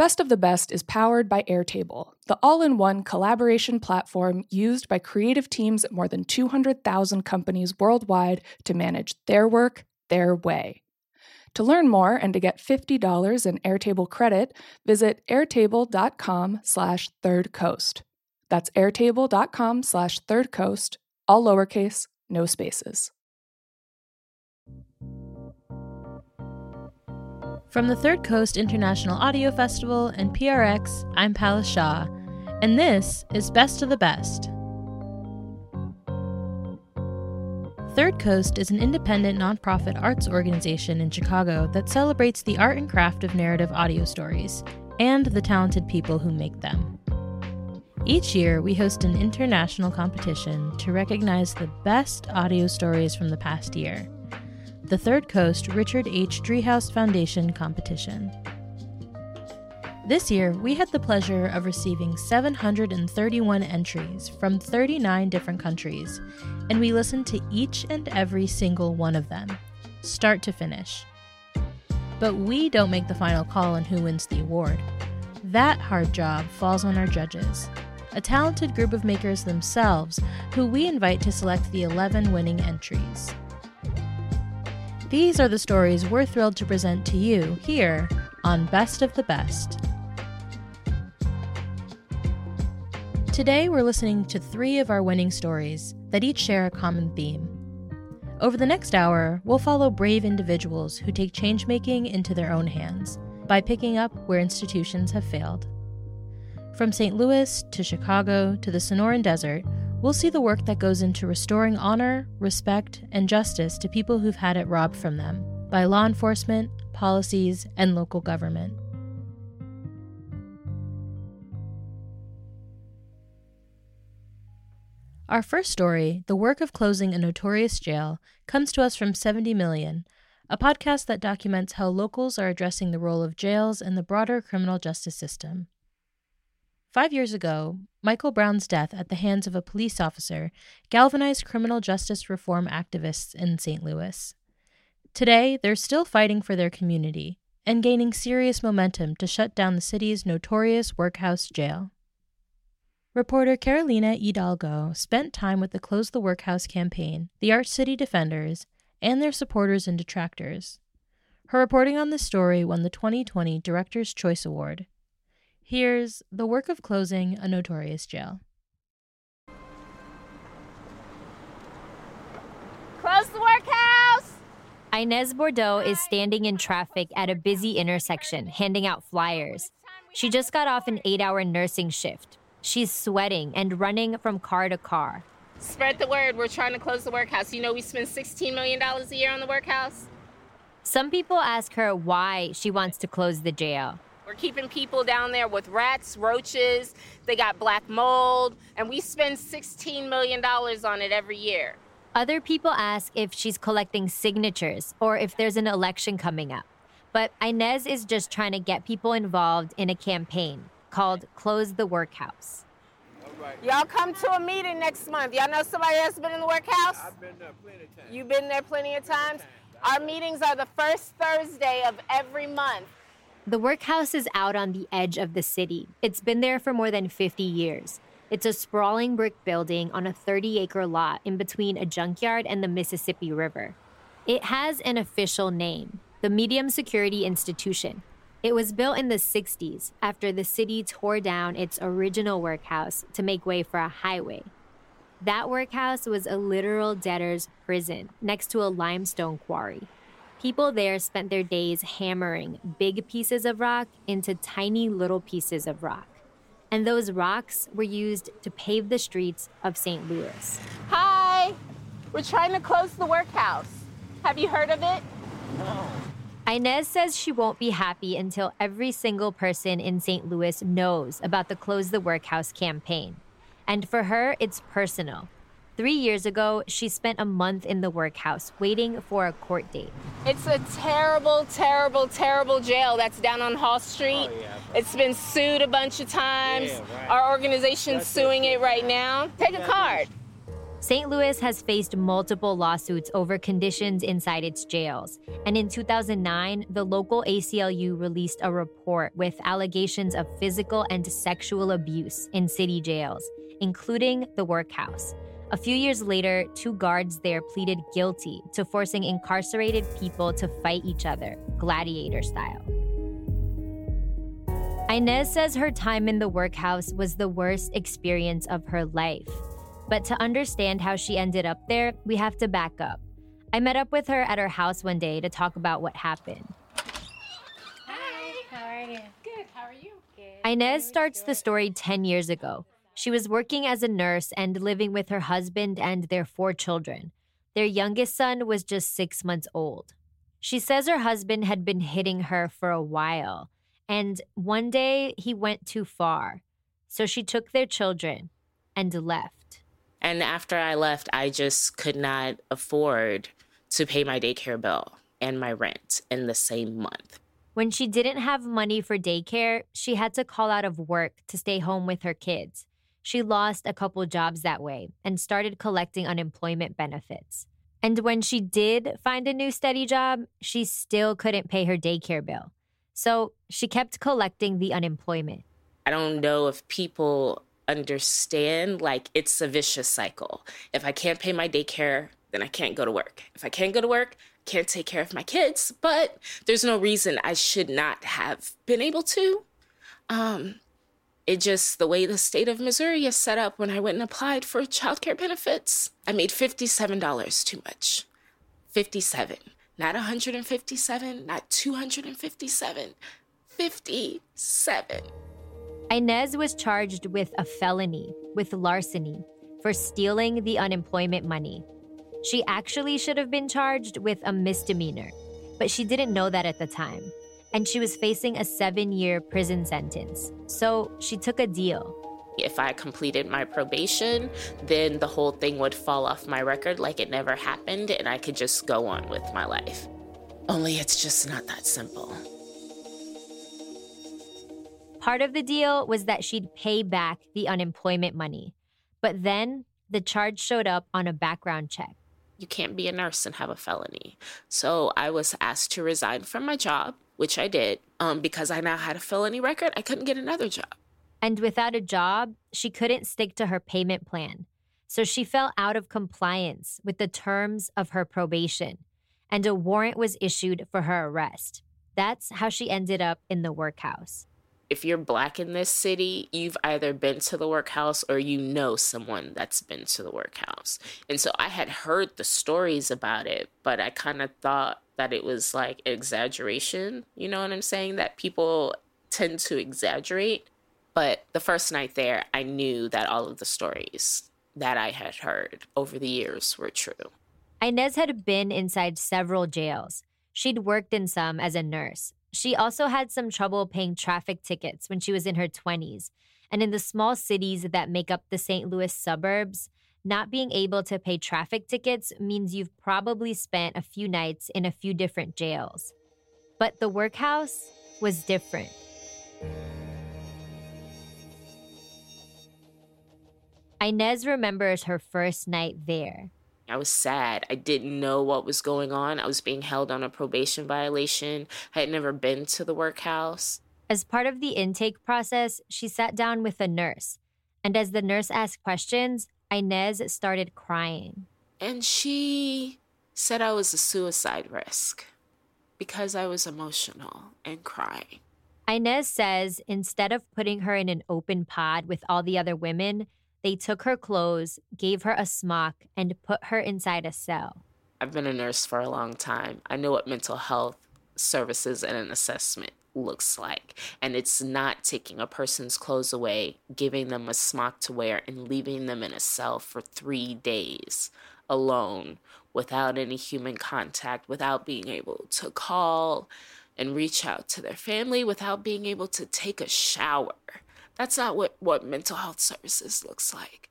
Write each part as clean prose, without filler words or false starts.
Best of the Best is powered by Airtable, the all-in-one collaboration platform used by creative teams at more than 200,000 companies worldwide to manage their work their way. To learn more and to get $50 in Airtable credit, visit airtable.com/thirdcoast. That's airtable.com/thirdcoast, all lowercase, no spaces. From the Third Coast International Audio Festival and PRX, I'm Palash Shah, and this is Best of the Best. Third Coast is an independent nonprofit arts organization in Chicago that celebrates the art and craft of narrative audio stories and the talented people who make them. Each year, we host an international competition to recognize the best audio stories from the past year. The Third Coast Richard H. Driehaus Foundation competition. This year, we had the pleasure of receiving 731 entries from 39 different countries, and we listened to each and every single one of them, start to finish. But we don't make the final call on who wins the award. That hard job falls on our judges, a talented group of makers themselves who we invite to select the 11 winning entries. These are the stories we're thrilled to present to you here on Best of the Best. Today, we're listening to 3 of our winning stories that each share a common theme. Over the next hour, we'll follow brave individuals who take change-making into their own hands by picking up where institutions have failed. From St. Louis to Chicago to the Sonoran Desert, we'll see the work that goes into restoring honor, respect, and justice to people who've had it robbed from them by law enforcement, policies, and local government. Our first story, The Work of Closing a Notorious Jail, comes to us from 70 Million, a podcast that documents how locals are addressing the role of jails in the broader criminal justice system. 5 years ago, Michael Brown's death at the hands of a police officer galvanized criminal justice reform activists in St. Louis. Today, they're still fighting for their community and gaining serious momentum to shut down the city's notorious workhouse jail. Reporter Carolina Hidalgo spent time with the Close the Workhouse campaign, the Arch City Defenders, and their supporters and detractors. Her reporting on this story won the 2020 Director's Choice Award. Here's The Work of Closing a Notorious Jail. Close the workhouse! Inez Bordeaux is standing in traffic at a busy intersection, handing out flyers. She just got off an 8-hour nursing shift. She's sweating and running from car to car. Spread the word. We're trying to close the workhouse. You know, we spend $16 million a year on the workhouse. Some people ask her why she wants to close the jail. We're keeping people down there with rats, roaches, they got black mold, and we spend $16 million on it every year. Other people ask if she's collecting signatures or if there's an election coming up. But Inez is just trying to get people involved in a campaign called Close the Workhouse. All right. Y'all come to a meeting next month. Y'all know somebody that's been in the workhouse? I've been there plenty of times. You've been there plenty of times? Our meetings are the first Thursday of every month. The workhouse is out on the edge of the city. It's been there for more than 50 years. It's a sprawling brick building on a 30-acre lot in between a junkyard and the Mississippi River. It has an official name, the medium security institution. It was built in the 60s after the city tore down its original workhouse to make way for a highway. That workhouse was a literal debtor's prison next to a limestone quarry. People there spent their days hammering big pieces of rock into tiny little pieces of rock. And those rocks were used to pave the streets of St. Louis. Hi! We're trying to close the workhouse. Have you heard of it? No. Inez says she won't be happy until every single person in St. Louis knows about the Close the Workhouse campaign. And for her, it's personal. 3 years ago, she spent a month in the workhouse waiting for a court date. It's a terrible, terrible, terrible jail that's down on Hall Street. Oh, yeah, right. It's been sued a bunch of times. Yeah, right. Our organization's suing it right now. Take a card. St. Louis has faced multiple lawsuits over conditions inside its jails. And in 2009, the local ACLU released a report with allegations of physical and sexual abuse in city jails, including the workhouse. A few years later, two guards there pleaded guilty to forcing incarcerated people to fight each other, gladiator style. Inez says her time in the workhouse was the worst experience of her life. But to understand how she ended up there, we have to back up. I met up with her at her house one day to talk about what happened. Hi. How are you? Good. How are you? Good. Inez starts the story 10 years ago. She was working as a nurse and living with her husband and their 4 children. Their youngest son was just 6 months old. She says her husband had been hitting her for a while, and one day he went too far. So she took their children and left. And after I left, I just could not afford to pay my daycare bill and my rent in the same month. When she didn't have money for daycare, she had to call out of work to stay home with her kids. She lost a couple jobs that way and started collecting unemployment benefits. And when she did find a new steady job, she still couldn't pay her daycare bill. So she kept collecting the unemployment. I don't know if people understand, like, it's a vicious cycle. If I can't pay my daycare, then I can't go to work. If I can't go to work, I can't take care of my kids, but there's no reason I should not have been able to. It just, the way the state of Missouri is set up, when I went and applied for childcare benefits, I made $57 too much. 57, not 157, not 257, 57. Inez was charged with a felony, with larceny, for stealing the unemployment money. She actually should have been charged with a misdemeanor, but she didn't know that at the time. And she was facing a 7-year prison sentence. So she took a deal. If I completed my probation, then the whole thing would fall off my record like it never happened, and I could just go on with my life. Only it's just not that simple. Part of the deal was that she'd pay back the unemployment money. But then the charge showed up on a background check. You can't be a nurse and have a felony. So I was asked to resign from my job, which I did. Because I now had a felony record, I couldn't get another job. And without a job, she couldn't stick to her payment plan. So she fell out of compliance with the terms of her probation. And a warrant was issued for her arrest. That's how she ended up in the workhouse. If you're Black in this city, you've either been to the workhouse or you know someone that's been to the workhouse. And so I had heard the stories about it, but I kind of thought that it was like exaggeration. You know what I'm saying? That people tend to exaggerate. But the first night there, I knew that all of the stories that I had heard over the years were true. Inez had been inside several jails. She'd worked in some as a nurse. She also had some trouble paying traffic tickets when she was in her 20s. And in the small cities that make up the St. Louis suburbs, not being able to pay traffic tickets means you've probably spent a few nights in a few different jails. But the workhouse was different. Inez remembers her first night there. I was sad. I didn't know what was going on. I was being held on a probation violation. I had never been to the workhouse. As part of the intake process, she sat down with a nurse. And as the nurse asked questions, Inez started crying. And she said I was a suicide risk. because I was emotional and crying. Inez says instead of putting her in an open pod with all the other women, they took her clothes, gave her a smock, and put her inside a cell. I've been a nurse for a long time. I know what mental health services and an assessment looks like. And it's not taking a person's clothes away, giving them a smock to wear, and leaving them in a cell for 3 days alone without any human contact, without being able to call and reach out to their family, without being able to take a shower. That's not what mental health services looks like.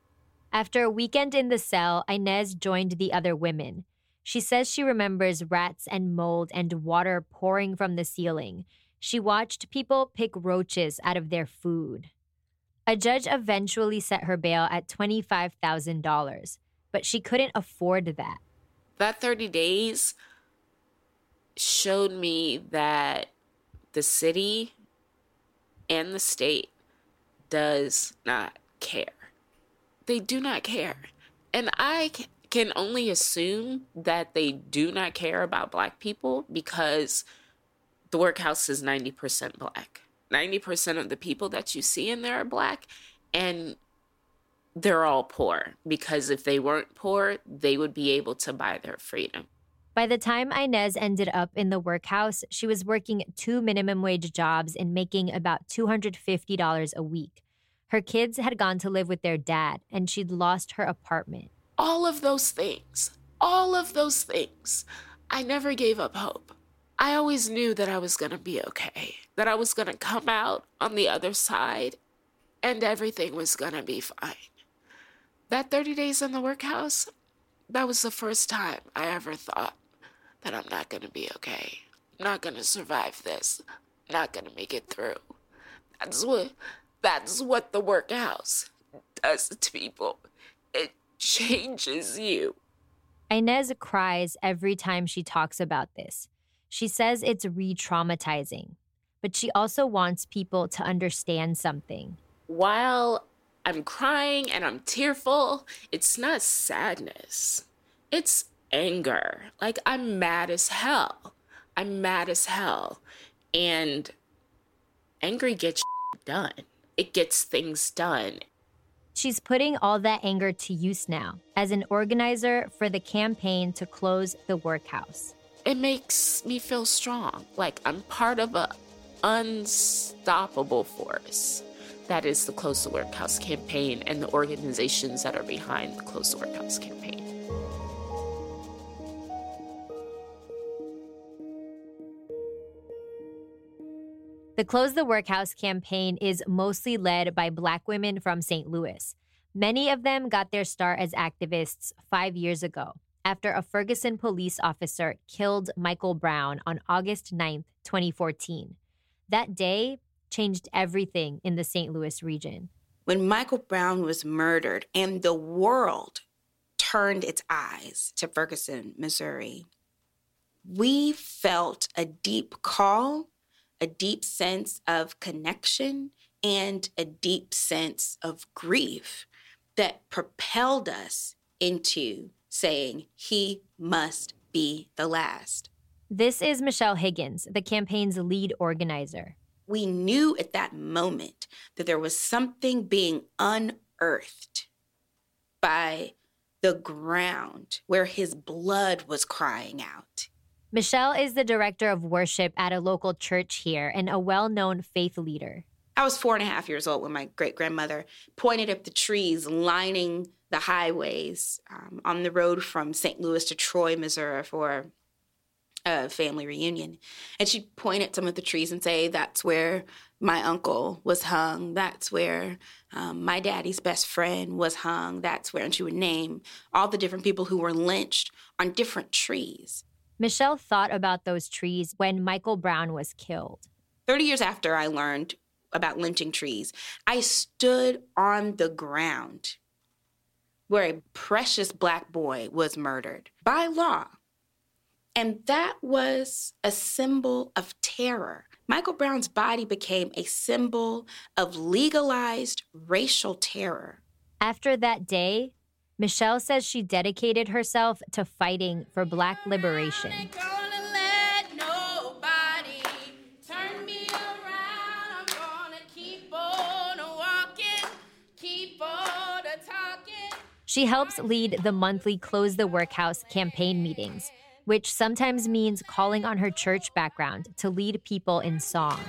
After a weekend in the cell, Inez joined the other women. She says she remembers rats and mold and water pouring from the ceiling. She watched people pick roaches out of their food. A judge eventually set her bail at $25,000, but she couldn't afford that. That 30 days showed me that the city and the state does not care. They do not care. And I can only assume that they do not care about Black people because the workhouse is 90% Black. 90% of the people that you see in there are Black, and they're all poor because if they weren't poor, they would be able to buy their freedom. By the time Inez ended up in the workhouse, she was working 2 minimum wage jobs and making about $250 a week. Her kids had gone to live with their dad, and she'd lost her apartment. All of those things. I never gave up hope. I always knew that I was going to be okay, that I was going to come out on the other side, and everything was going to be fine. That 30 days in the workhouse, that was the first time I ever thought that I'm not going to be okay. I'm not going to survive this. I'm not going to make it through. That's what the workhouse does to people. It changes you. Inez cries every time she talks about this. She says it's re-traumatizing, but she also wants people to understand something. While I'm crying and I'm tearful, it's not sadness. It's anger. Like, I'm mad as hell. And angry gets done. It gets things done. She's putting all that anger to use now as an organizer for the campaign to close the workhouse. It makes me feel strong, like I'm part of an unstoppable force. That is the Close the Workhouse campaign and the organizations that are behind the Close the Workhouse campaign. The Close the Workhouse campaign is mostly led by Black women from St. Louis. Many of them got their start as activists 5 years ago after a Ferguson police officer killed Michael Brown on August 9th, 2014. That day changed everything in the St. Louis region. When Michael Brown was murdered and the world turned its eyes to Ferguson, Missouri, we felt a deep call, a deep sense of connection, and a deep sense of grief that propelled us into saying, he must be the last. This is Michelle Higgins, the campaign's lead organizer. We knew at that moment that there was something being unearthed by the ground where his blood was crying out. Michelle is the director of worship at a local church here and a well-known faith leader. I was 4.5 years old when my great-grandmother pointed up the trees lining the highways on the road from St. Louis to Troy, Missouri for a family reunion. And she'd point at some of the trees and say, that's where my uncle was hung. That's where my daddy's best friend was hung. That's where, and she would name all the different people who were lynched on different trees. Michelle thought about those trees when Michael Brown was killed. 30 years after I learned about lynching trees, I stood on the ground where a precious Black boy was murdered by law. And that was a symbol of terror. Michael Brown's body became a symbol of legalized racial terror. After that day, Michelle says she dedicated herself to fighting for Black liberation. She helps lead the monthly Close the Workhouse campaign meetings, which sometimes means calling on her church background to lead people in song.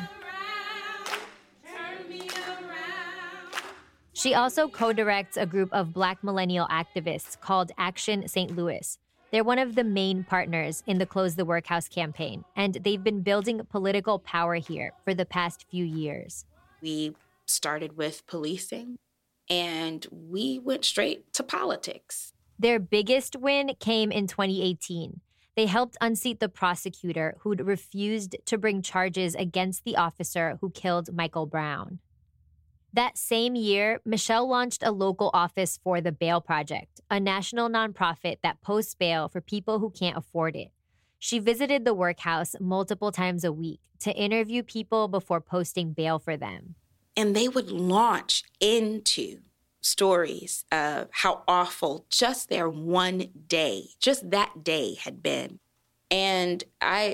She also co-directs a group of Black millennial activists called Action St. Louis. They're one of the main partners in the Close the Workhouse campaign, and they've been building political power here for the past few years. We started with policing, and we went straight to politics. Their biggest win came in 2018. They helped unseat the prosecutor who'd refused to bring charges against the officer who killed Michael Brown. That same year, Michelle launched a local office for the Bail Project, a national nonprofit that posts bail for people who can't afford it. She visited the workhouse multiple times a week to interview people before posting bail for them. And they would launch into stories of how awful just their one day, just that day had been. And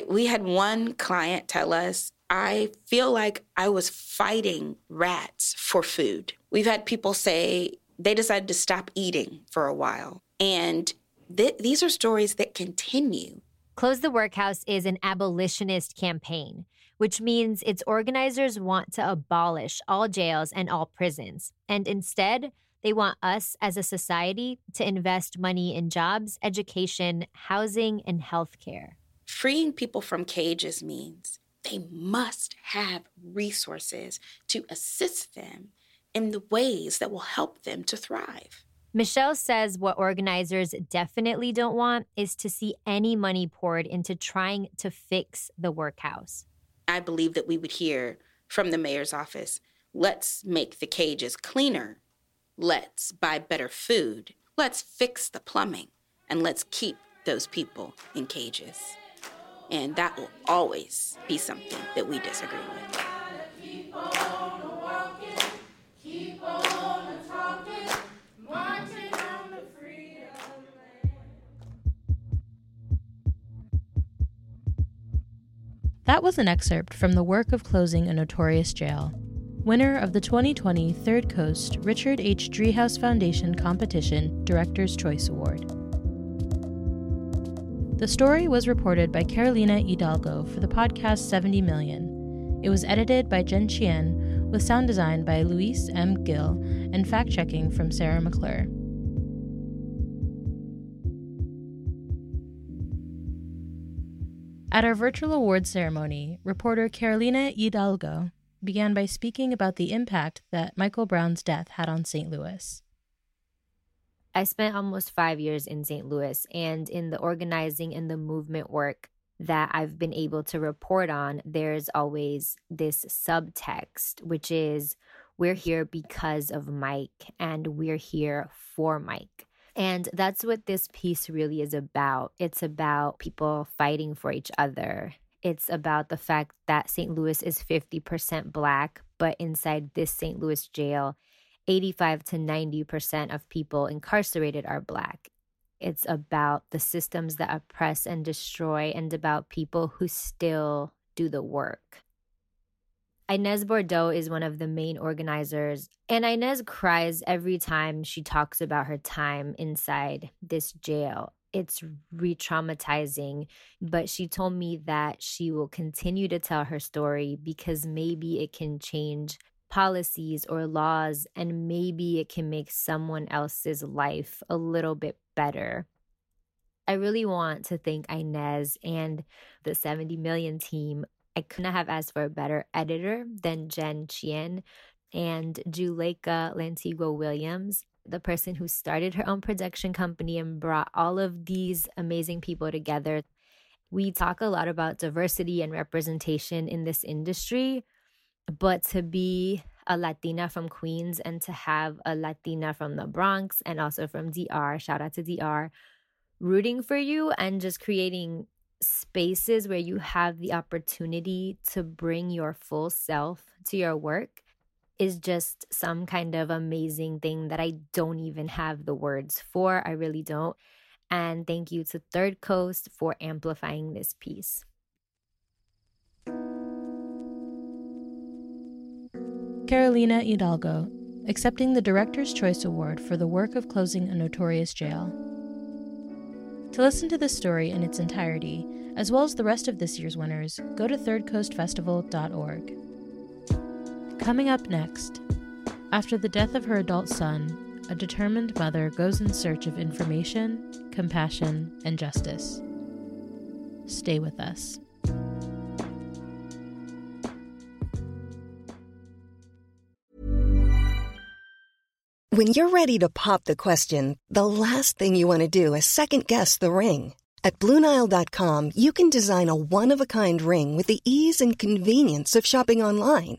we had one client tell us, I feel like I was fighting rats for food. We've had people say they decided to stop eating for a while. And these are stories that continue. Close the Workhouse is an abolitionist campaign, which means its organizers want to abolish all jails and all prisons. And instead, they want us as a society to invest money in jobs, education, housing, and healthcare. Freeing people from cages means they must have resources to assist them in the ways that will help them to thrive. Michelle says what organizers definitely don't want is to see any money poured into trying to fix the workhouse. I believe that we would hear from the mayor's office, let's make the cages cleaner, let's buy better food, let's fix the plumbing, and let's keep those people in cages. And that will always be something that we disagree with. That was an excerpt from The Work of Closing a Notorious Jail, winner of the 2020 Third Coast Richard H. Driehaus Foundation Competition Director's Choice Award. The story was reported by Carolina Hidalgo for the podcast 70 Million. It was edited by Jen Chien, with sound design by Luis M. Gill, and fact-checking from Sarah McClure. At our virtual awards ceremony, reporter Carolina Hidalgo began by speaking about the impact that Michael Brown's death had on St. Louis. I spent almost 5 years in St. Louis, and in the organizing and the movement work that I've been able to report on, there's always this subtext, which is we're here because of Mike, and we're here for Mike. And that's what this piece really is about. It's about people fighting for each other. It's about the fact that St. Louis is 50% Black, but inside this St. Louis jail, 85 to 90% of people incarcerated are Black. It's about the systems that oppress and destroy, and about people who still do the work. Inez Bordeaux is one of the main organizers, and Inez cries every time she talks about her time inside this jail. It's re-traumatizing, but she told me that she will continue to tell her story because maybe it can change policies or laws, and maybe it can make someone else's life a little bit better. I really want to thank Inez and the 70 Million team. I couldn't have asked for a better editor than Jen Chien, and Juleka Lantigua-Williams, the person who started her own production company and brought all of these amazing people together. We talk a lot about diversity and representation in this industry, but to be a Latina from Queens and to have a Latina from the Bronx and also from DR, shout out to DR, rooting for you and just creating spaces where you have the opportunity to bring your full self to your work is just some kind of amazing thing that I don't even have the words for. I really don't. And thank you to Third Coast for amplifying this piece. Carolina Hidalgo accepting the Director's Choice Award for the work of closing a notorious jail. To listen to this story in its entirety, as well as the rest of this year's winners, go to thirdcoastfestival.org. Coming up next, after the death of her adult son, a determined mother goes in search of information, compassion, and justice. Stay with us. When you're ready to pop the question, the last thing you want to do is second-guess the ring. At BlueNile.com, you can design a one-of-a-kind ring with the ease and convenience of shopping online.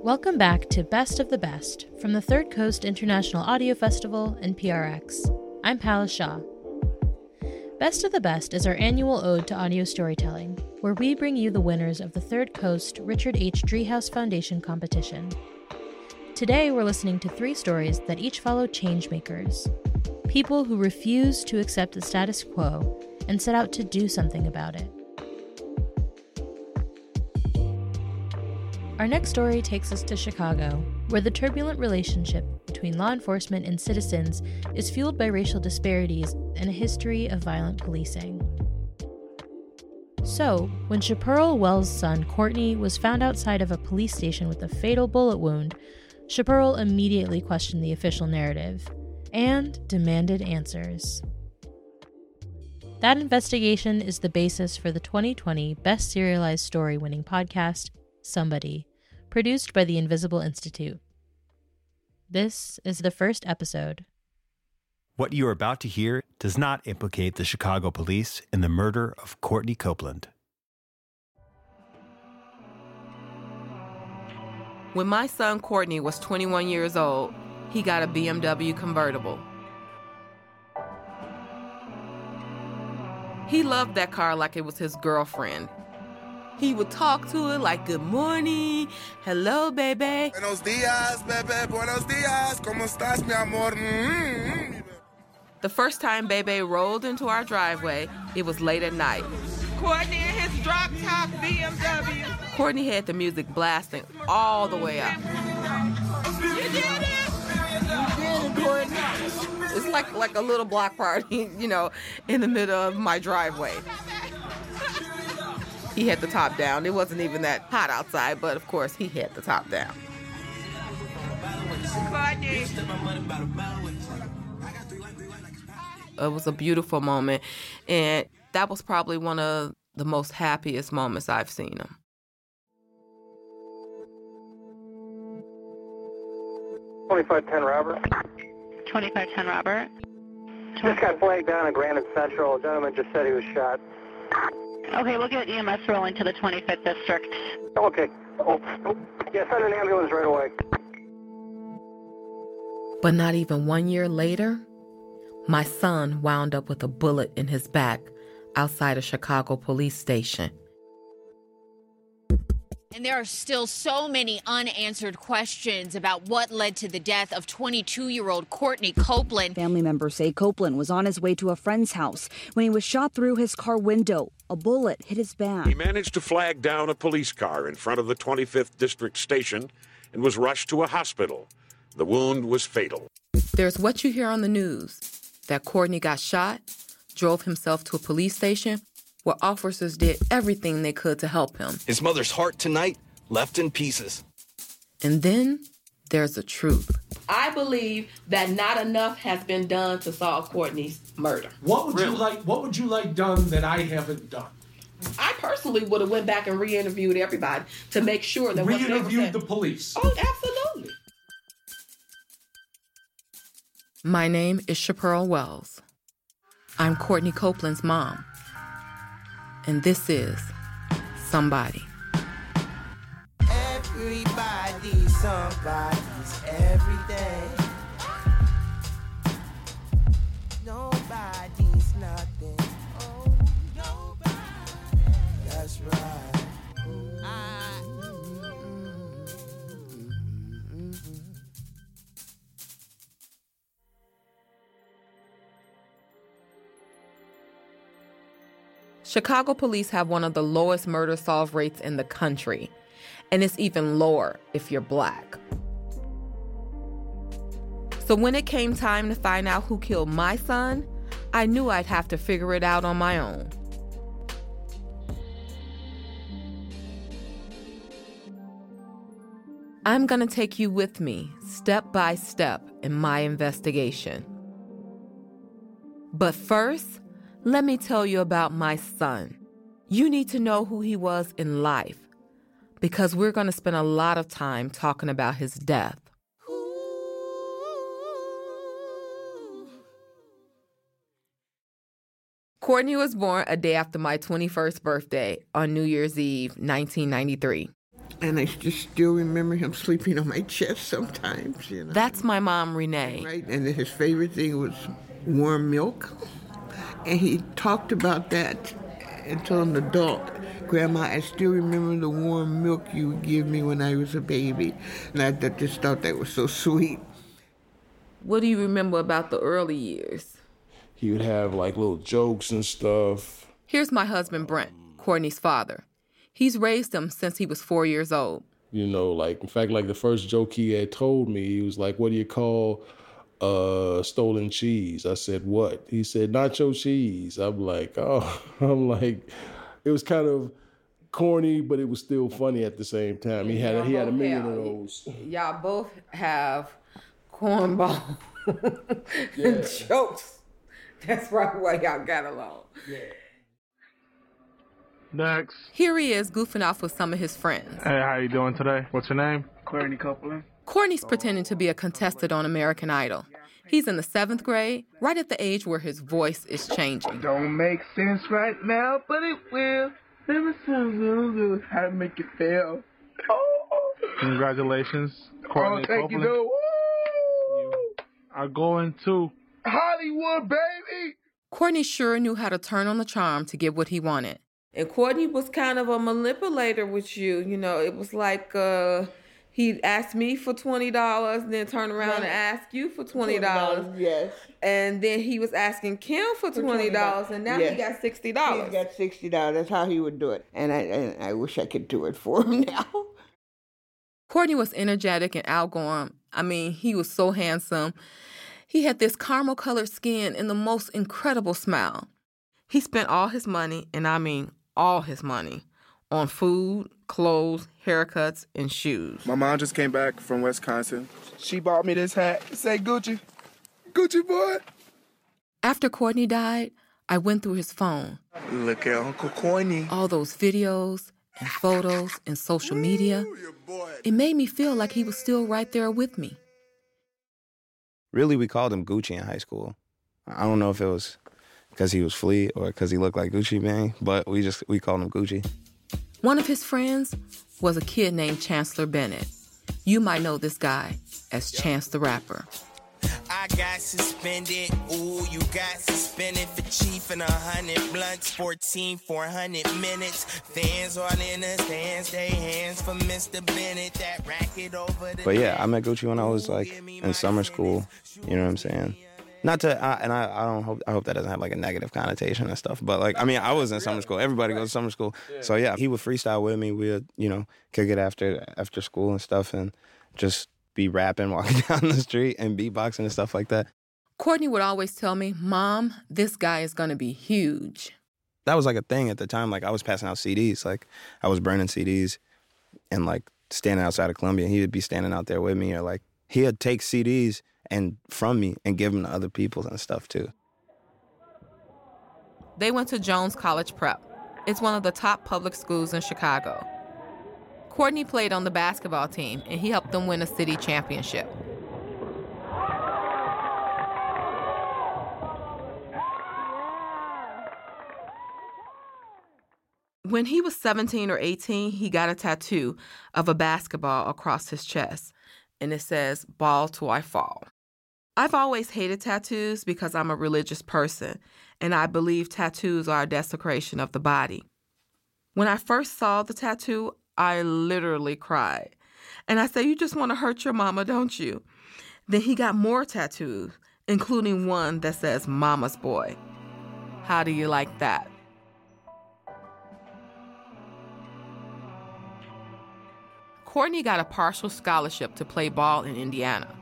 Welcome back to Best of the Best from the Third Coast International Audio Festival and PRX. I'm Palash Shah. Best of the Best is our annual ode to audio storytelling, where we bring you the winners of the Third Coast Richard H. Driehaus Foundation competition. Today, we're listening to three stories that each follow changemakers, people who refuse to accept the status quo and set out to do something about it. Our next story takes us to Chicago, where the turbulent relationship between law enforcement and citizens is fueled by racial disparities and a history of violent policing. So, when Shapiro Wells' son, Courtney, was found outside of a police station with a fatal bullet wound, Shapiro immediately questioned the official narrative and demanded answers. That investigation is the basis for the 2020 Best Serialized Story winning podcast, Somebody, produced by the Invisible Institute. This is the first episode. What you are about to hear does not implicate the Chicago police in the murder of Courtney Copeland. When my son Courtney was 21 years old, he got a BMW convertible. He loved that car like it was his girlfriend. He would talk to it like, good morning, hello, baby. Buenos dias, baby, buenos dias, como estas, mi amor? Mm-hmm. The first time Bebe rolled into our driveway, it was late at night. Courtney and his drop-top BMW. Courtney had the music blasting all the way up. You did it! You did it, Courtney. It's like a little block party, you know, in the middle of my driveway. He had the top down. It wasn't even that hot outside, but of course he had the top down. It was a beautiful moment, and that was probably one of the most happiest moments I've seen him. Twenty-five ten Robert. Just got flagged down in Granite Central. A gentleman just said he was shot. Okay, we'll get EMS rolling to the 25th District. Okay. Yeah, send an ambulance right away. But not even 1 year later, my son wound up with a bullet in his back outside a Chicago police station. And there are still so many unanswered questions about what led to the death of 22-year-old Courtney Copeland. Family members say Copeland was on his way to a friend's house when he was shot through his car window. A bullet hit his back. He managed to flag down a police car in front of the 25th District Station and was rushed to a hospital. The wound was fatal. There's what you hear on the news, that Courtney got shot, drove himself to a police station, where officers did everything they could to help him. His mother's heart tonight, left in pieces. And then there's the truth. I believe that not enough has been done to solve Courtney's murder. What would you like done that I haven't done? I personally would have went back and re-interviewed everybody to make sure that re-interviewed the police. Oh, absolutely. My name is Shapiro Wells. I'm Courtney Copeland's mom. And this is Somebody. Everybody's somebody's everything. Nobody's nothing. Oh, nobody. That's right. Chicago police have one of the lowest murder solve rates in the country. And it's even lower if you're Black. So when it came time to find out who killed my son, I knew I'd have to figure it out on my own. I'm gonna take you with me, step by step, in my investigation. But first, let me tell you about my son. You need to know who he was in life, because we're going to spend a lot of time talking about his death. Ooh. Courtney was born a day after my 21st birthday on New Year's Eve, 1993. And I just still remember him sleeping on my chest sometimes, you know. That's my mom, Renee. Right, and his favorite thing was warm milk. And he talked about that until an adult. Grandma, I still remember the warm milk you would give me when I was a baby. And I just thought that was so sweet. What do you remember about the early years? He would have, like, little jokes and stuff. Here's my husband, Brent, Courtney's father. He's raised him since he was 4 years old. You know, like, in fact, like, the first joke he had told me, he was like, what do you call... stolen cheese. I said, what? He said, nacho cheese. I'm like, it was kind of corny, but it was still funny at the same time. He had a million of those. Y'all both have cornball and jokes. That's probably why y'all got along. Yeah. Next. Here he is goofing off with some of his friends. Hey, how you doing today? What's your name? Courtney Copeland. Courtney's pretending to be a contestant on American Idol. He's in the 7th grade, right at the age where his voice is changing. Don't make sense right now, but it will. Never sounds how to make it fail. Oh. Congratulations, Courtney Copeland. You. I'm going to Hollywood, baby. Courtney sure knew how to turn on the charm to get what he wanted. And Courtney was kind of a manipulator with you. You know, it was like... He asked me for $20, then turned around and asked you for $20. Yes. And then he was asking Kim for $20, and now he got $60. He got $60. That's how he would do it. And I wish I could do it for him now. Courtney was energetic and outgoing. I mean, he was so handsome. He had this caramel-colored skin and the most incredible smile. He spent all his money, and I mean all his money, on food, clothes, haircuts, and shoes. My mom just came back from Wisconsin. She bought me this hat. It said Gucci. Gucci, boy. After Courtney died, I went through his phone. Look at Uncle Courtney. All those videos and photos and social media. It made me feel like he was still right there with me. Really, we called him Gucci in high school. I don't know if it was because he was Flea or because he looked like Gucci Mane, but we called him Gucci. One of his friends was a kid named Chancellor Bennett. You might know this guy as Chance the Rapper. I got suspended. Ooh, you got suspended for chiefing 100 blunts, 14, 400 minutes. Fans all in the stands, they hands for Mr. Bennett. That racket over the... But yeah, I met Gucci when I was like in summer school. You know what I'm saying? Not to, I hope that doesn't have like a negative connotation and stuff, but like, I mean, I was in summer school. Everybody goes to summer school. Yeah. So yeah, he would freestyle with me. We'd, you know, kick it after school and stuff and just be rapping, walking down the street and beatboxing and stuff like that. Courtney would always tell me, Mom, this guy is going to be huge. That was like a thing at the time. Like I was passing out CDs, like I was burning CDs and like standing outside of Columbia and he would be standing out there with me or like he'd take CDs and from me and give them to other people and stuff too. They went to Jones College Prep. It's one of the top public schools in Chicago. Courtney played on the basketball team, and he helped them win a city championship. When he was 17 or 18, he got a tattoo of a basketball across his chest, and it says, "Ball till I fall." I've always hated tattoos because I'm a religious person, and I believe tattoos are a desecration of the body. When I first saw the tattoo, I literally cried. And I said, "You just want to hurt your mama, don't you?" Then he got more tattoos, including one that says, "Mama's boy." How do you like that? Courtney got a partial scholarship to play ball in Indiana,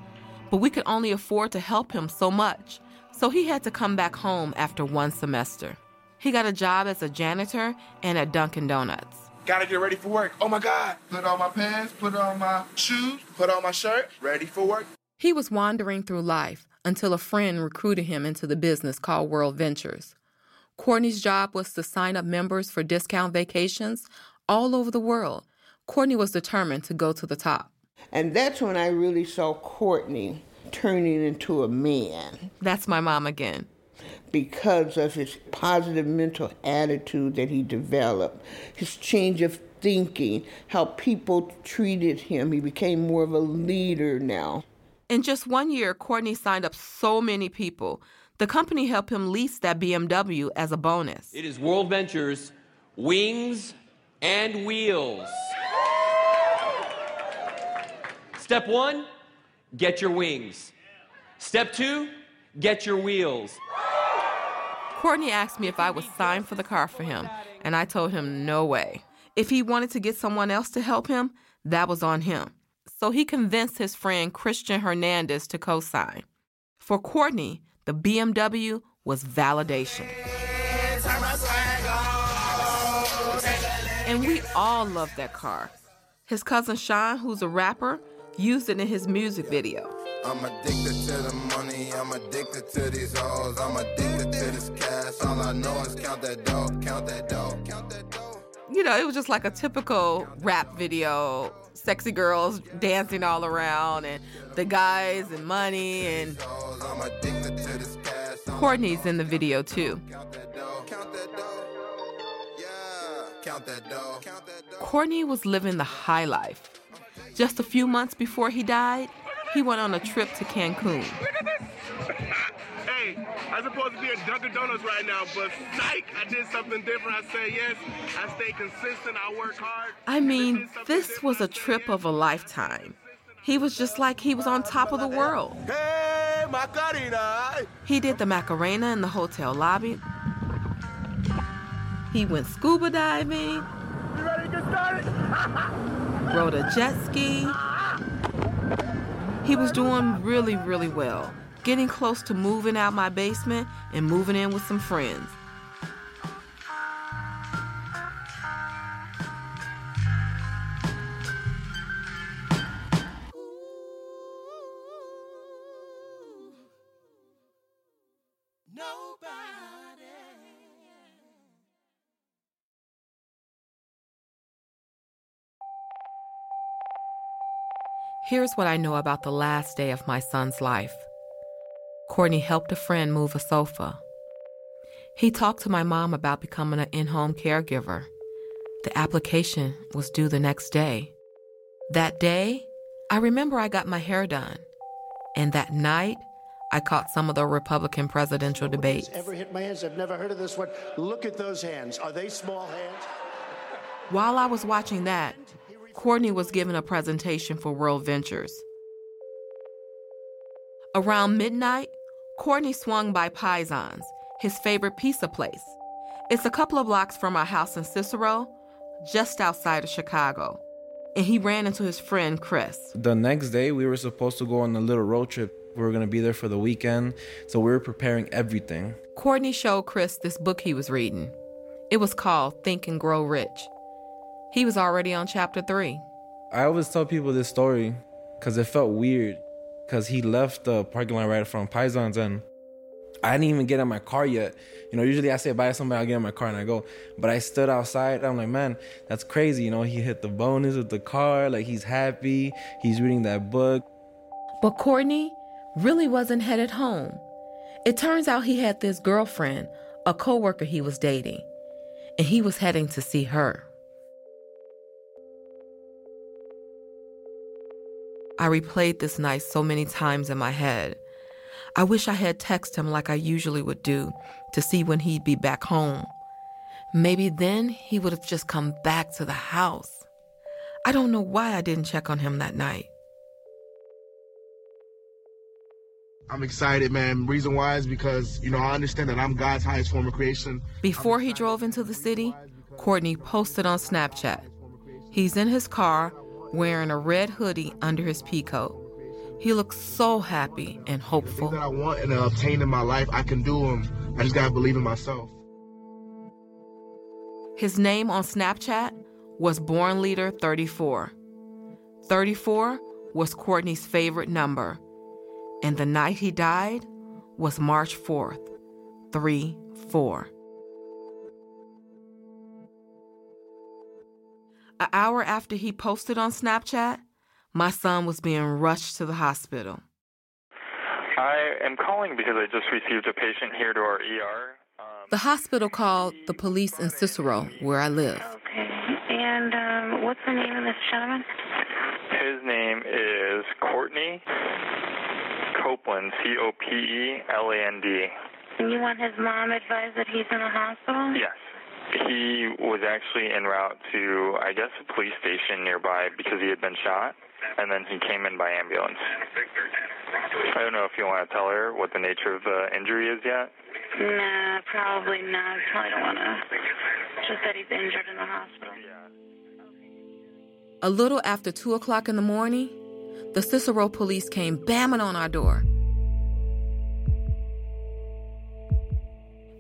but we could only afford to help him so much, so he had to come back home after one semester. He got a job as a janitor and at Dunkin' Donuts. Gotta get ready for work. Oh my God. Put on my pants, put on my shoes, put on my shirt, ready for work. He was wandering through life until a friend recruited him into the business called World Ventures. Courtney's job was to sign up members for discount vacations all over the world. Courtney was determined to go to the top. And that's when I really saw Courtney turning into a man. That's my mom again. Because of his positive mental attitude that he developed, his change of thinking, how people treated him. He became more of a leader now. In just 1 year, Courtney signed up so many people. The company helped him lease that BMW as a bonus. It is World Ventures, wings and wheels. Step one, get your wings. Step two, get your wheels. Courtney asked me if I would sign for the car for him, and I told him no way. If he wanted to get someone else to help him, that was on him. So he convinced his friend Christian Hernandez to co-sign. For Courtney, the BMW was validation. And we all loved that car. His cousin Sean, who's a rapper, used it in his music video. I'm addicted to the money, I'm addicted to these hoes, I'm addicted to this cash, all I know is count that dough, count that dough, count that dough. You know, it was just like a typical rap video, sexy girls dancing all around, and the guys and money, and Courtney's in the video too. Courtney was living the high life. Just a few months before he died, he went on a trip to Cancun. Look at this. Hey, I'm supposed to be at Dunkin' Donuts right now, but psych, I did something different. I said yes, I stay consistent, I work hard. I mean, this was a trip of a lifetime. He was just like he was on top of the world. Hey, Macarena! He did the Macarena in the hotel lobby. He went scuba diving. You ready to get started? Rode a jet ski. He was doing really, really well, getting close to moving out my basement and moving in with some friends. Here's what I know about the last day of my son's life. Courtney helped a friend move a sofa. He talked to my mom about becoming an in-home caregiver. The application was due the next day. That day, I remember I got my hair done. And that night, I caught some of the Republican presidential debates. Ever hit my hands? I've never heard of this one. Look at those hands. Are they small hands? While I was watching that, Courtney was given a presentation for World Ventures. Around midnight, Courtney swung by Paisan's, his favorite pizza place. It's a couple of blocks from our house in Cicero, just outside of Chicago. And he ran into his friend, Chris. The next day, we were supposed to go on a little road trip. We were going to be there for the weekend, so we were preparing everything. Courtney showed Chris this book he was reading. It was called Think and Grow Rich. He was already on chapter 3. I always tell people this story because it felt weird. because he left the parking lot right from Pisons, and I didn't even get in my car yet. You know, usually I say bye to somebody, I'll get in my car and I go. But I stood outside. I'm like, man, that's crazy. You know, he hit the bonus with the car. Like, he's happy. He's reading that book. But Courtney really wasn't headed home. It turns out he had this girlfriend, a coworker he was dating, and he was heading to see her. I replayed this night so many times in my head. I wish I had texted him like I usually would do to see when he'd be back home. Maybe then he would have just come back to the house. I don't know why I didn't check on him that night. I'm excited, man. Reason why is because, you know, I understand that I'm God's highest form of creation. Before he drove into the city, Courtney posted on Snapchat. He's in his car wearing a red hoodie under his peacoat. He looks so happy and hopeful. The things that I want and obtain in my life, I can do them. I just gotta believe in myself. His name on Snapchat was Born Leader 34. 34 was Courtney's favorite number. And the night he died was March 4th, 3-4. An hour after he posted on Snapchat, my son was being rushed to the hospital. I am calling because I just received a patient here to our ER. The hospital called the police in Cicero, where I live. Okay. And what's the name of this gentleman? His name is Courtney Copeland, C-O-P-E-L-A-N-D. And you want his mom advised that he's in a hospital? Yes. He was actually en route to, I guess, a police station nearby because he had been shot, and then he came in by ambulance. I don't know if you want to tell her what the nature of the injury is yet. Nah, probably not. Probably don't want to. Just that he's injured in the hospital. A little after 2 o'clock in the morning, the Cicero police came bamming on our door.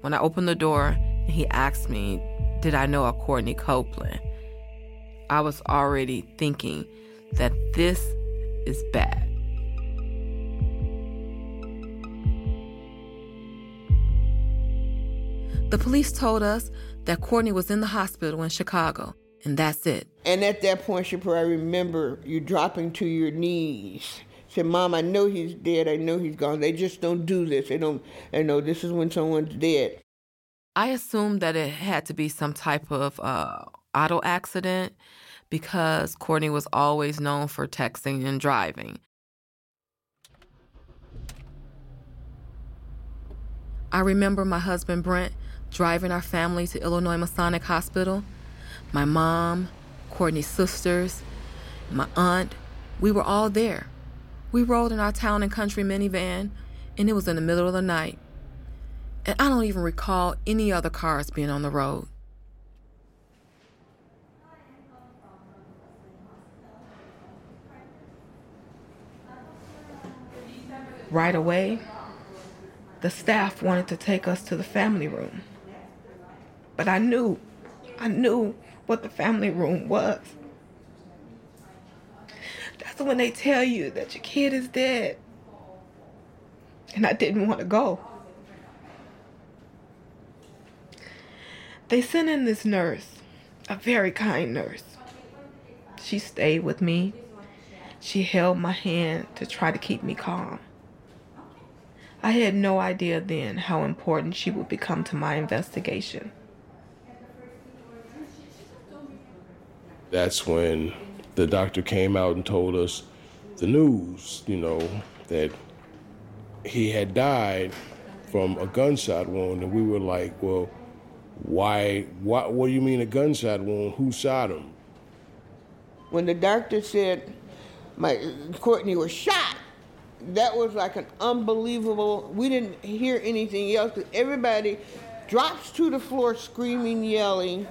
When I opened the door, he asked me, did I know a Courtney Copeland? I was already thinking that this is bad. The police told us that Courtney was in the hospital in Chicago, and that's it. And at that point, Shapiro, I remember you dropping to your knees. Said, Mom, I know he's dead. I know he's gone. They just don't do this. They don't. I know this is when someone's dead. I assumed that it had to be some type of auto accident because Courtney was always known for texting and driving. I remember my husband, Brent, driving our family to Illinois Masonic Hospital. My mom, Courtney's sisters, my aunt, we were all there. We rolled in our town and country minivan, and it was in the middle of the night. And I don't even recall any other cars being on the road. Right away, the staff wanted to take us to the family room. But I knew what the family room was. That's when they tell you that your kid is dead. And I didn't want to go. They sent in this nurse, a very kind nurse. She stayed with me. She held my hand to try to keep me calm. I had no idea then how important she would become to my investigation. That's when the doctor came out and told us the news, you know, that he had died from a gunshot wound, and we were like, well, Why? What do you mean a gunshot wound? Who shot him? When the doctor said Courtney was shot, that was like an unbelievable, we didn't hear anything else. Everybody drops to the floor screaming, yelling,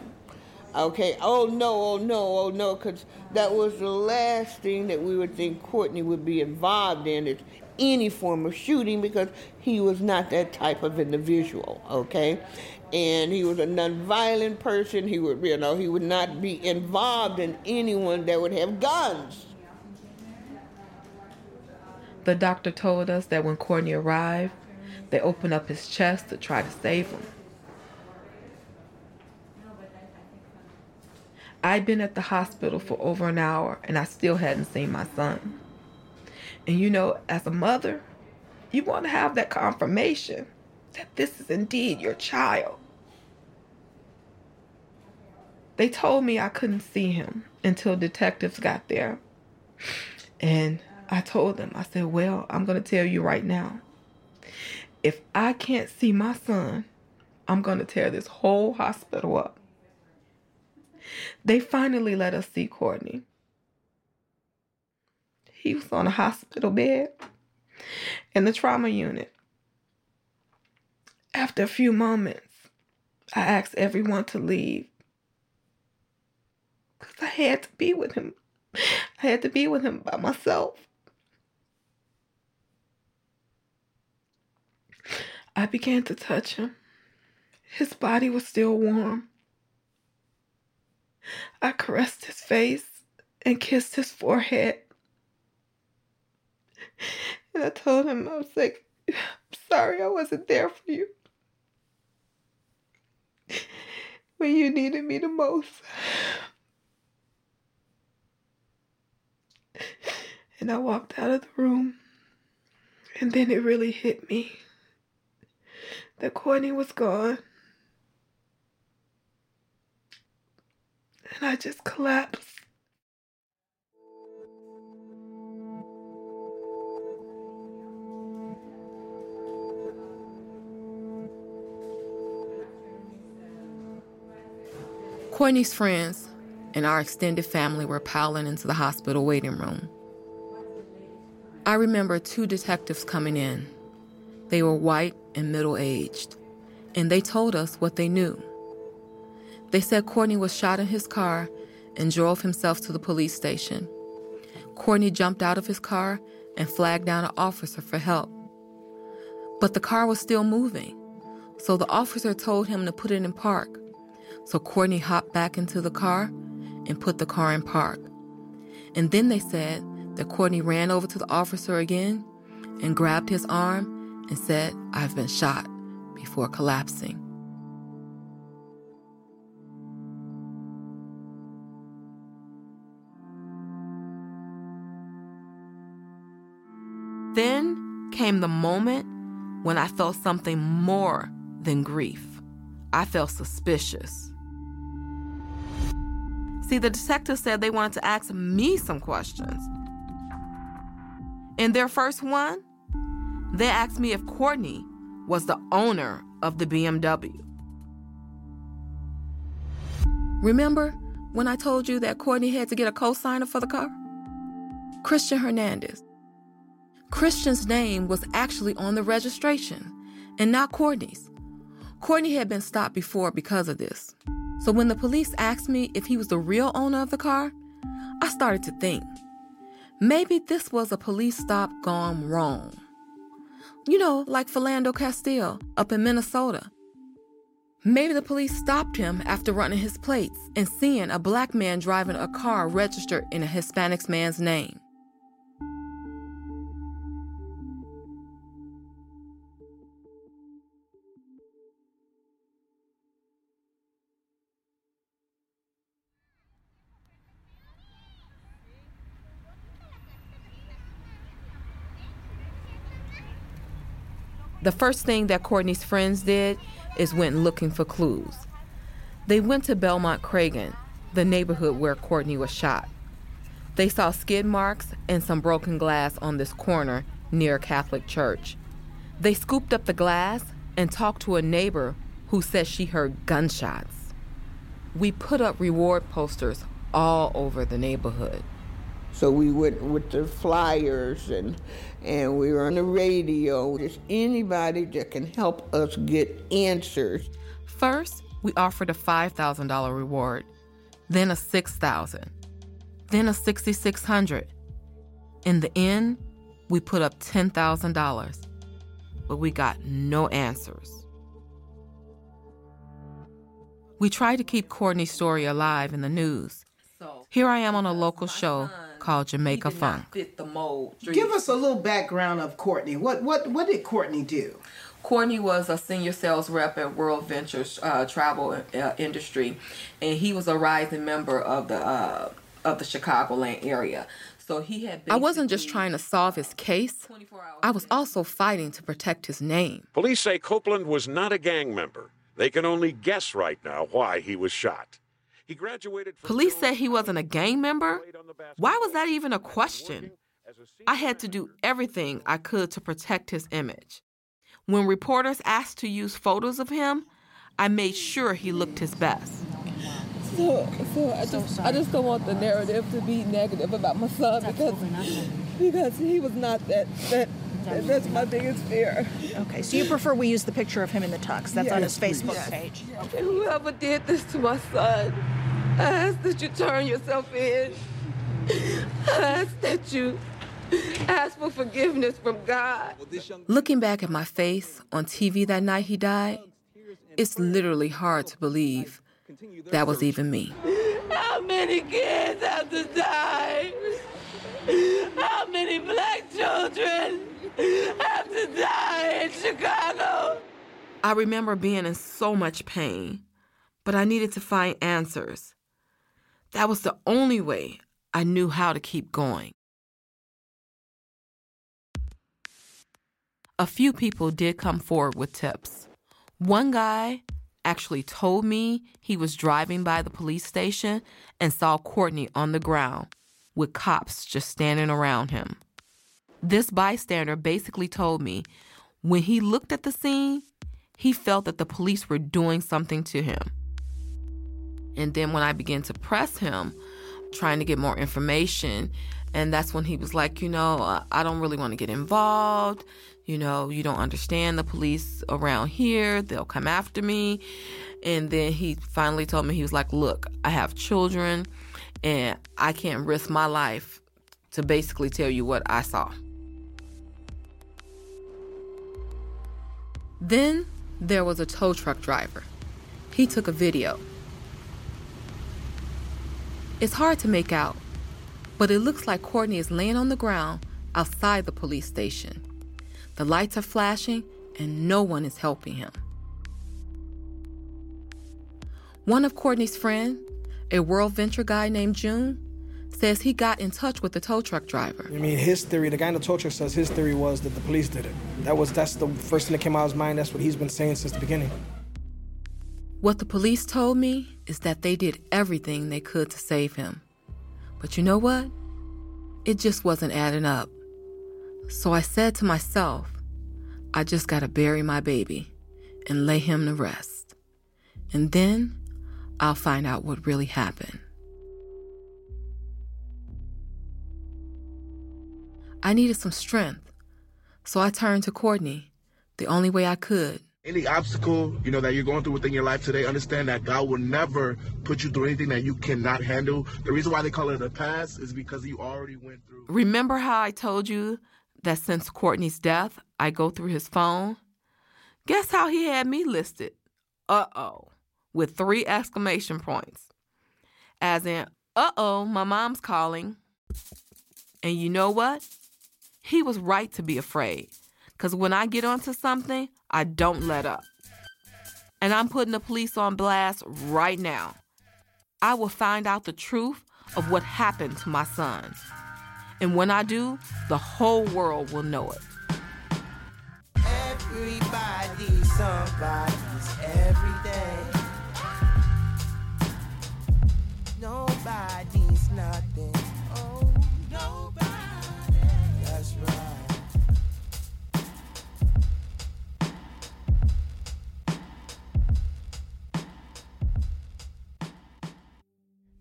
okay, oh no, oh no, oh no, because that was the last thing that we would think Courtney would be involved in is any form of shooting because he was not that type of individual, okay? And he was a nonviolent person. He would, you know, he would not be involved in anyone that would have guns. The doctor told us that when Courtney arrived, they opened up his chest to try to save him. I'd been at the hospital for over an hour, and I still hadn't seen my son. And you know, as a mother, you want to have that confirmation that this is indeed your child. They told me I couldn't see him until detectives got there. And I told them, I said, well, I'm going to tell you right now. If I can't see my son, I'm going to tear this whole hospital up. They finally let us see Courtney. He was on a hospital bed in the trauma unit. After a few moments, I asked everyone to leave. Because I had to be with him. I had to be with him by myself. I began to touch him. His body was still warm. I caressed his face and kissed his forehead. And I told him, I was like, I'm sorry I wasn't there for you when you needed me the most. And I walked out of the room, and then it really hit me that Courtney was gone. And I just collapsed. Courtney's friends and our extended family were piling into the hospital waiting room. I remember two detectives coming in. They were white and middle-aged, and they told us what they knew. They said Courtney was shot in his car and drove himself to the police station. Courtney jumped out of his car and flagged down an officer for help. But the car was still moving, so the officer told him to put it in park. So Courtney hopped back into the car and put the car in park. And then they said that Courtney ran over to the officer again and grabbed his arm and said, "I've been shot," before collapsing. Then came the moment when I felt something more than grief. I felt suspicious. See, the detective said they wanted to ask me some questions. And their first one, they asked me if Courtney was the owner of the BMW. Remember when I told you that Courtney had to get a co-signer for the car? Christian Hernandez. Christian's name was actually on the registration and not Courtney's. Courtney had been stopped before because of this. So when the police asked me if he was the real owner of the car, I started to think, maybe this was a police stop gone wrong. You know, like Philando Castile up in Minnesota. Maybe the police stopped him after running his plates and seeing a black man driving a car registered in a Hispanic man's name. The first thing that Courtney's friends did is went looking for clues. They went to Belmont Cragen, the neighborhood where Courtney was shot. They saw skid marks and some broken glass on this corner near a Catholic church. They scooped up the glass and talked to a neighbor who said she heard gunshots. We put up reward posters all over the neighborhood. So we went with the flyers and we were on the radio. There's anybody that can help us get answers. First, we offered a $5,000 reward, then a $6,000, then a $6,600. In the end, we put up $10,000, but we got no answers. We tried to keep Courtney's story alive in the news. Here I am on a local show called Jamaica Funk. Fit the mold. Give us a little background of Courtney. What did Courtney do? Courtney was a senior sales rep at World Ventures travel industry, and he was a rising member of the Chicagoland area. So he had. I wasn't just trying to solve his case. I was also fighting to protect his name. Police say Copeland was not a gang member. They can only guess right now why he was shot. He graduated. Police said he wasn't a gang member? Why was that even a question? I had to do everything I could to protect his image. When reporters asked to use photos of him, I made sure he looked his best. So I just don't want the narrative to be negative about my son because he was not that. That's my biggest fear. Okay, so you prefer we use the picture of him in the tux. That's on his Facebook page. And whoever did this to my son, I ask that you turn yourself in. I ask that you ask for forgiveness from God. Looking back at my face on TV that night he died, it's literally hard to believe that was even me. How many kids have to die? How many black children have to die in Chicago? I remember being in so much pain, but I needed to find answers. That was the only way I knew how to keep going. A few people did come forward with tips. One guy actually told me he was driving by the police station and saw Courtney on the ground, with cops just standing around him. This bystander basically told me when he looked at the scene, he felt that the police were doing something to him. And then when I began to press him, trying to get more information, and that's when he was like, I don't really want to get involved. You don't understand the police around here. They'll come after me. And then he finally told me, he was like, look, I have children, and I can't risk my life to basically tell you what I saw. Then there was a tow truck driver. He took a video. It's hard to make out, but it looks like Courtney is laying on the ground outside the police station. The lights are flashing and no one is helping him. One of Courtney's friends, a World Venture guy named June, says he got in touch with the tow truck driver. His theory, the guy in the tow truck says his theory was that the police did it. That's the first thing that came out of his mind. That's what he's been saying since the beginning. What the police told me is that they did everything they could to save him. But you know what? It just wasn't adding up. So I said to myself, I just gotta bury my baby and lay him to rest. And then I'll find out what really happened. I needed some strength, so I turned to Courtney the only way I could. Any obstacle, that you're going through within your life today, understand that God will never put you through anything that you cannot handle. The reason why they call it a pass is because you already went through. Remember how I told you that since Courtney's death, I go through his phone? Guess how he had me listed? Uh-oh. With 3 exclamation points. As in, uh-oh, my mom's calling. And you know what? He was right to be afraid. Because when I get onto something, I don't let up. And I'm putting the police on blast right now. I will find out the truth of what happened to my son. And when I do, the whole world will know it. Everybody's somebody's every day. Nobody's nothing. Oh, nobody. That's right.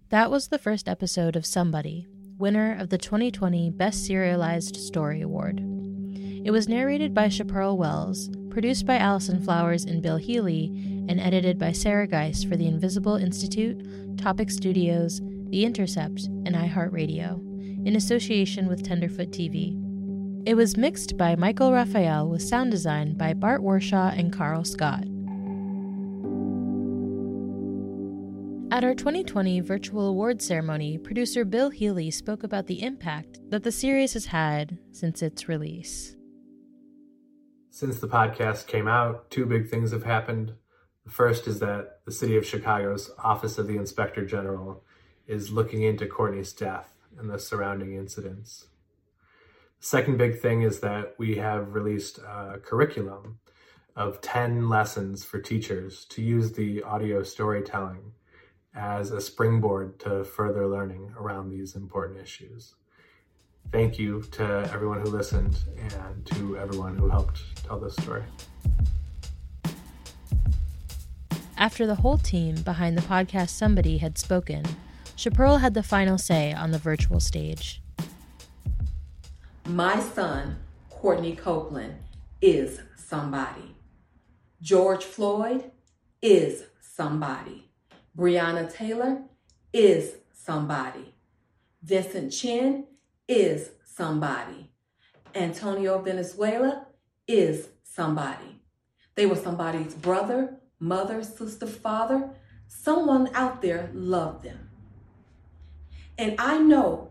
That was the first episode of Somebody, winner of the 2020 Best Serialized Story Award. It was narrated by Shapiro Wells, produced by Allison Flowers and Bill Healy, and edited by Sarah Geist for the Invisible Institute, Topic Studios, The Intercept, and iHeartRadio, in association with Tenderfoot TV. It was mixed by Michael Raphael with sound design by Bart Warshaw and Carl Scott. At our 2020 virtual awards ceremony, producer Bill Healy spoke about the impact that the series has had since its release. Since the podcast came out, two big things have happened. The first is that the City of Chicago's Office of the Inspector General is looking into Courtney's death and the surrounding incidents. The second big thing is that we have released a curriculum of 10 lessons for teachers to use the audio storytelling as a springboard to further learning around these important issues. Thank you to everyone who listened and to everyone who helped tell this story. After the whole team behind the podcast Somebody had spoken, Shapiro had the final say on the virtual stage. My son, Courtney Copeland, is somebody. George Floyd is somebody. Breonna Taylor is somebody. Vincent Chin is somebody. Antonio Venezuela is somebody. They were somebody's brother, mother, sister, father. Someone out there loved them. And I know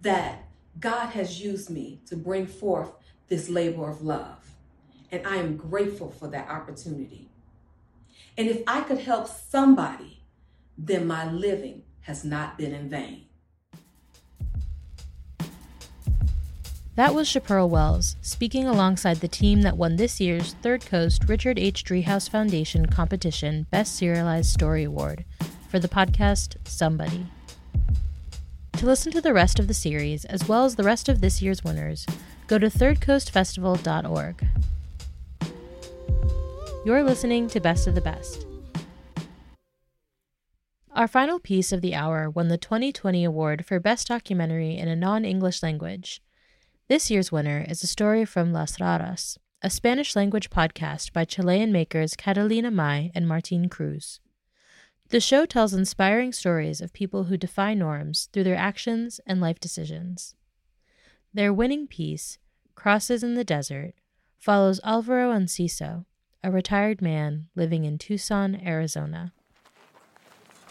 that God has used me to bring forth this labor of love. And I am grateful for that opportunity. And if I could help somebody, then my living has not been in vain. That was Shapiro Wells, speaking alongside the team that won this year's Third Coast Richard H. Driehaus Foundation competition Best Serialized Story Award for the podcast Somebody. To listen to the rest of the series, as well as the rest of this year's winners, go to thirdcoastfestival.org. You're listening to Best of the Best. Our final piece of the hour won the 2020 award for Best Documentary in a Non-English Language. This year's winner is a story from Las Raras, a Spanish-language podcast by Chilean makers Catalina Mai and Martin Cruz. The show tells inspiring stories of people who defy norms through their actions and life decisions. Their winning piece, Crosses in the Desert, follows Alvaro Anciso, a retired man living in Tucson, Arizona.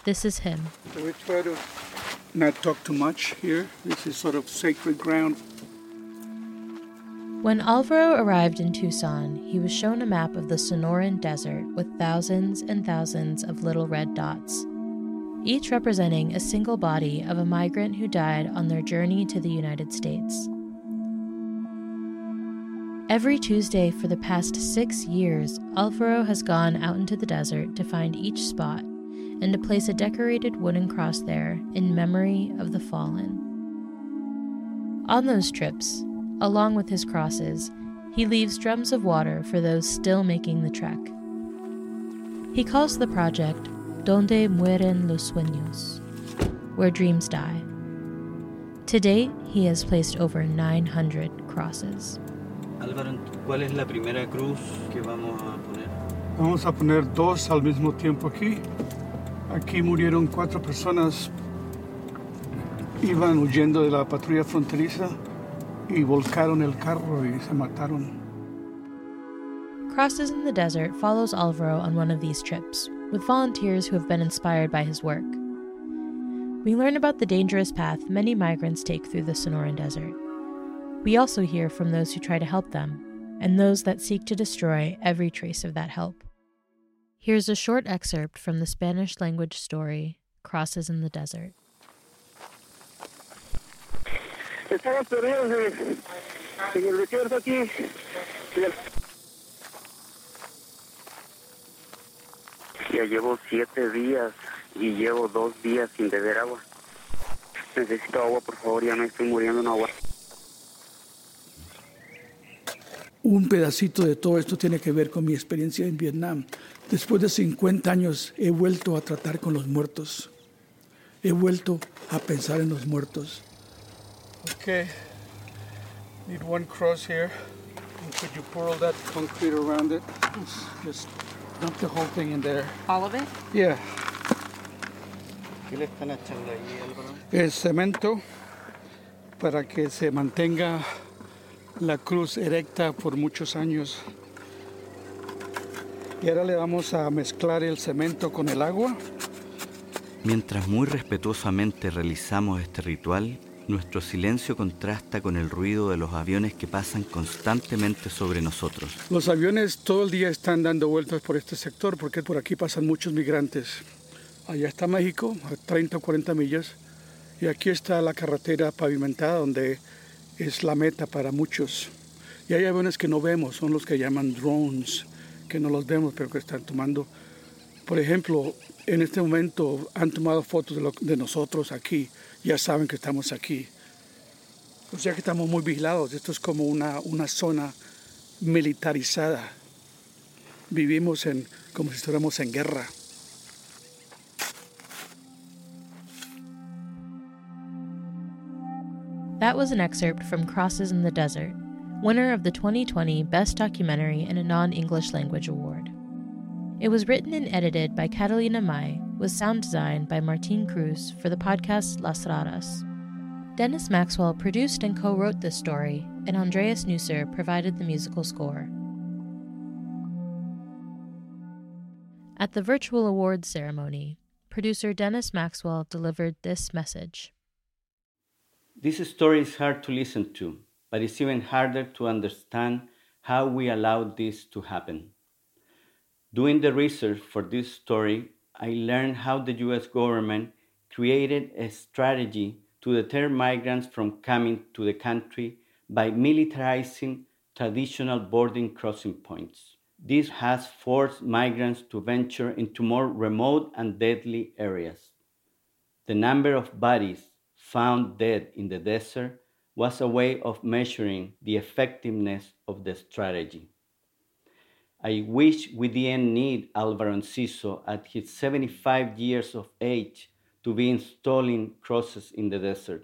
This is him. We try to not talk too much here. This is sort of sacred ground. When Alvaro arrived in Tucson, he was shown a map of the Sonoran Desert with thousands and thousands of little red dots, each representing a single body of a migrant who died on their journey to the United States. Every Tuesday for the past 6 years, Alvaro has gone out into the desert to find each spot and to place a decorated wooden cross there in memory of the fallen. On those trips, along with his crosses, he leaves drums of water for those still making the trek. He calls the project Donde Mueren los Sueños, where dreams die. To date, he has placed over 900 crosses. Álvaro, ¿cuál es la primera cruz que vamos a poner? Vamos a poner dos al mismo tiempo aquí. Aquí murieron 4 personas. Iban huyendo de la patrulla fronteriza. Y volcaron el carro y se mataron. Crosses in the Desert follows Alvaro on one of these trips, with volunteers who have been inspired by his work. We learn about the dangerous path many migrants take through the Sonoran Desert. We also hear from those who try to help them, and those that seek to destroy every trace of that help. Here's a short excerpt from the Spanish-language story, Crosses in the Desert. Estamos perdidos en el desierto aquí. Ya llevo 7 días y llevo 2 días sin beber agua. Necesito agua, por favor, ya me estoy muriendo en agua. Un pedacito de todo esto tiene que ver con mi experiencia en Vietnam. Después de 50 años he vuelto a tratar con los muertos. He vuelto a pensar en los muertos. Okay, need one cross here. And could you pour all that concrete around it? Just dump the whole thing in there. All of it? Yeah. ¿Qué le están echando ahí, Álvaro? Es cemento para que se mantenga la cruz erecta por muchos años. Y ahora le vamos a mezclar el cemento con el agua Mientras muy respetuosamente realizamos este ritual, nuestro silencio contrasta con el ruido de los aviones que pasan constantemente sobre nosotros. Los aviones todo el día están dando vueltas por este sector porque por aquí pasan muchos migrantes. Allá está México, a 30 o 40 millas, y aquí está la carretera pavimentada donde es la meta para muchos. Y hay aviones que no vemos, son los que llaman drones, que no los vemos, pero que están tomando. Por ejemplo, en este momento han tomado fotos de nosotros aquí. Ya saben que estamos aquí. O sea que estamos muy vigilados. Esto es como una zona militarizada. Vivimos como si estuviéramos en guerra. That was an excerpt from Crosses in the Desert, winner of the 2020 Best Documentary in a Non-English Language Award. It was written and edited by Catalina Mai, with sound design by Martin Cruz for the podcast Las Raras. Dennis Maxwell produced and co-wrote this story, and Andreas Neusser provided the musical score. At the virtual awards ceremony, producer Dennis Maxwell delivered this message. This story is hard to listen to, but it's even harder to understand how we allowed this to happen. Doing the research for this story, I learned how the U.S. government created a strategy to deter migrants from coming to the country by militarizing traditional boarding crossing points. This has forced migrants to venture into more remote and deadly areas. The number of bodies found dead in the desert was a way of measuring the effectiveness of the strategy. I wish we didn't need Alvaro Anciso at his 75 years of age to be installing crosses in the desert.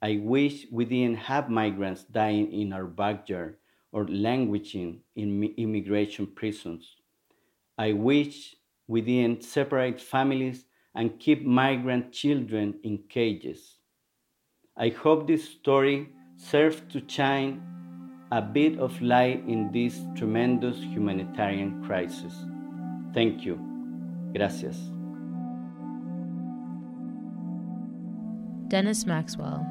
I wish we didn't have migrants dying in our backyard or languishing in immigration prisons. I wish we didn't separate families and keep migrant children in cages. I hope this story serves to shine a bit of light in this tremendous humanitarian crisis. Thank you. Gracias. Dennis Maxwell,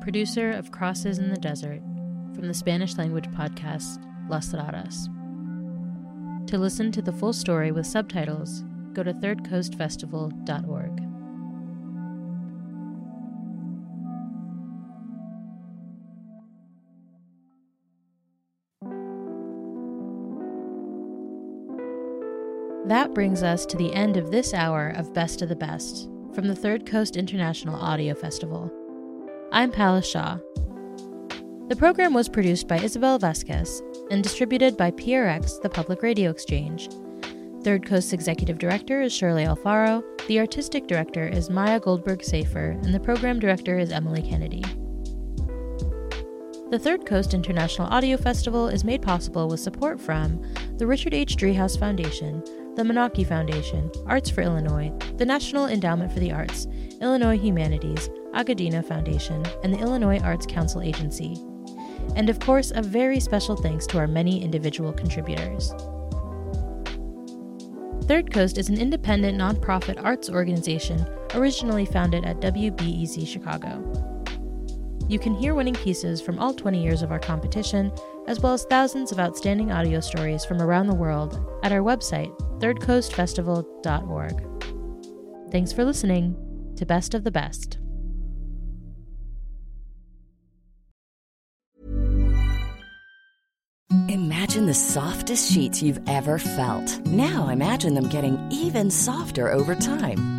producer of Crosses in the Desert, from the Spanish-language podcast Las Raras. To listen to the full story with subtitles, go to thirdcoastfestival.org. That brings us to the end of this hour of Best of the Best from the Third Coast International Audio Festival. I'm Palash Shah. The program was produced by Isabel Vasquez and distributed by PRX, the Public Radio Exchange. Third Coast's executive director is Shirley Alfaro, the artistic director is Maya Goldberg-Safer, and the program director is Emily Kennedy. The Third Coast International Audio Festival is made possible with support from the Richard H. Driehaus Foundation, the Menaki Foundation, Arts for Illinois, the National Endowment for the Arts, Illinois Humanities, Agadina Foundation, and the Illinois Arts Council Agency. And of course, a very special thanks to our many individual contributors. Third Coast is an independent nonprofit arts organization originally founded at WBEZ Chicago. You can hear winning pieces from all 20 years of our competition, as well as thousands of outstanding audio stories from around the world at our website, thirdcoastfestival.org. Thanks for listening to Best of the Best. Imagine the softest sheets you've ever felt. Now imagine them getting even softer over time.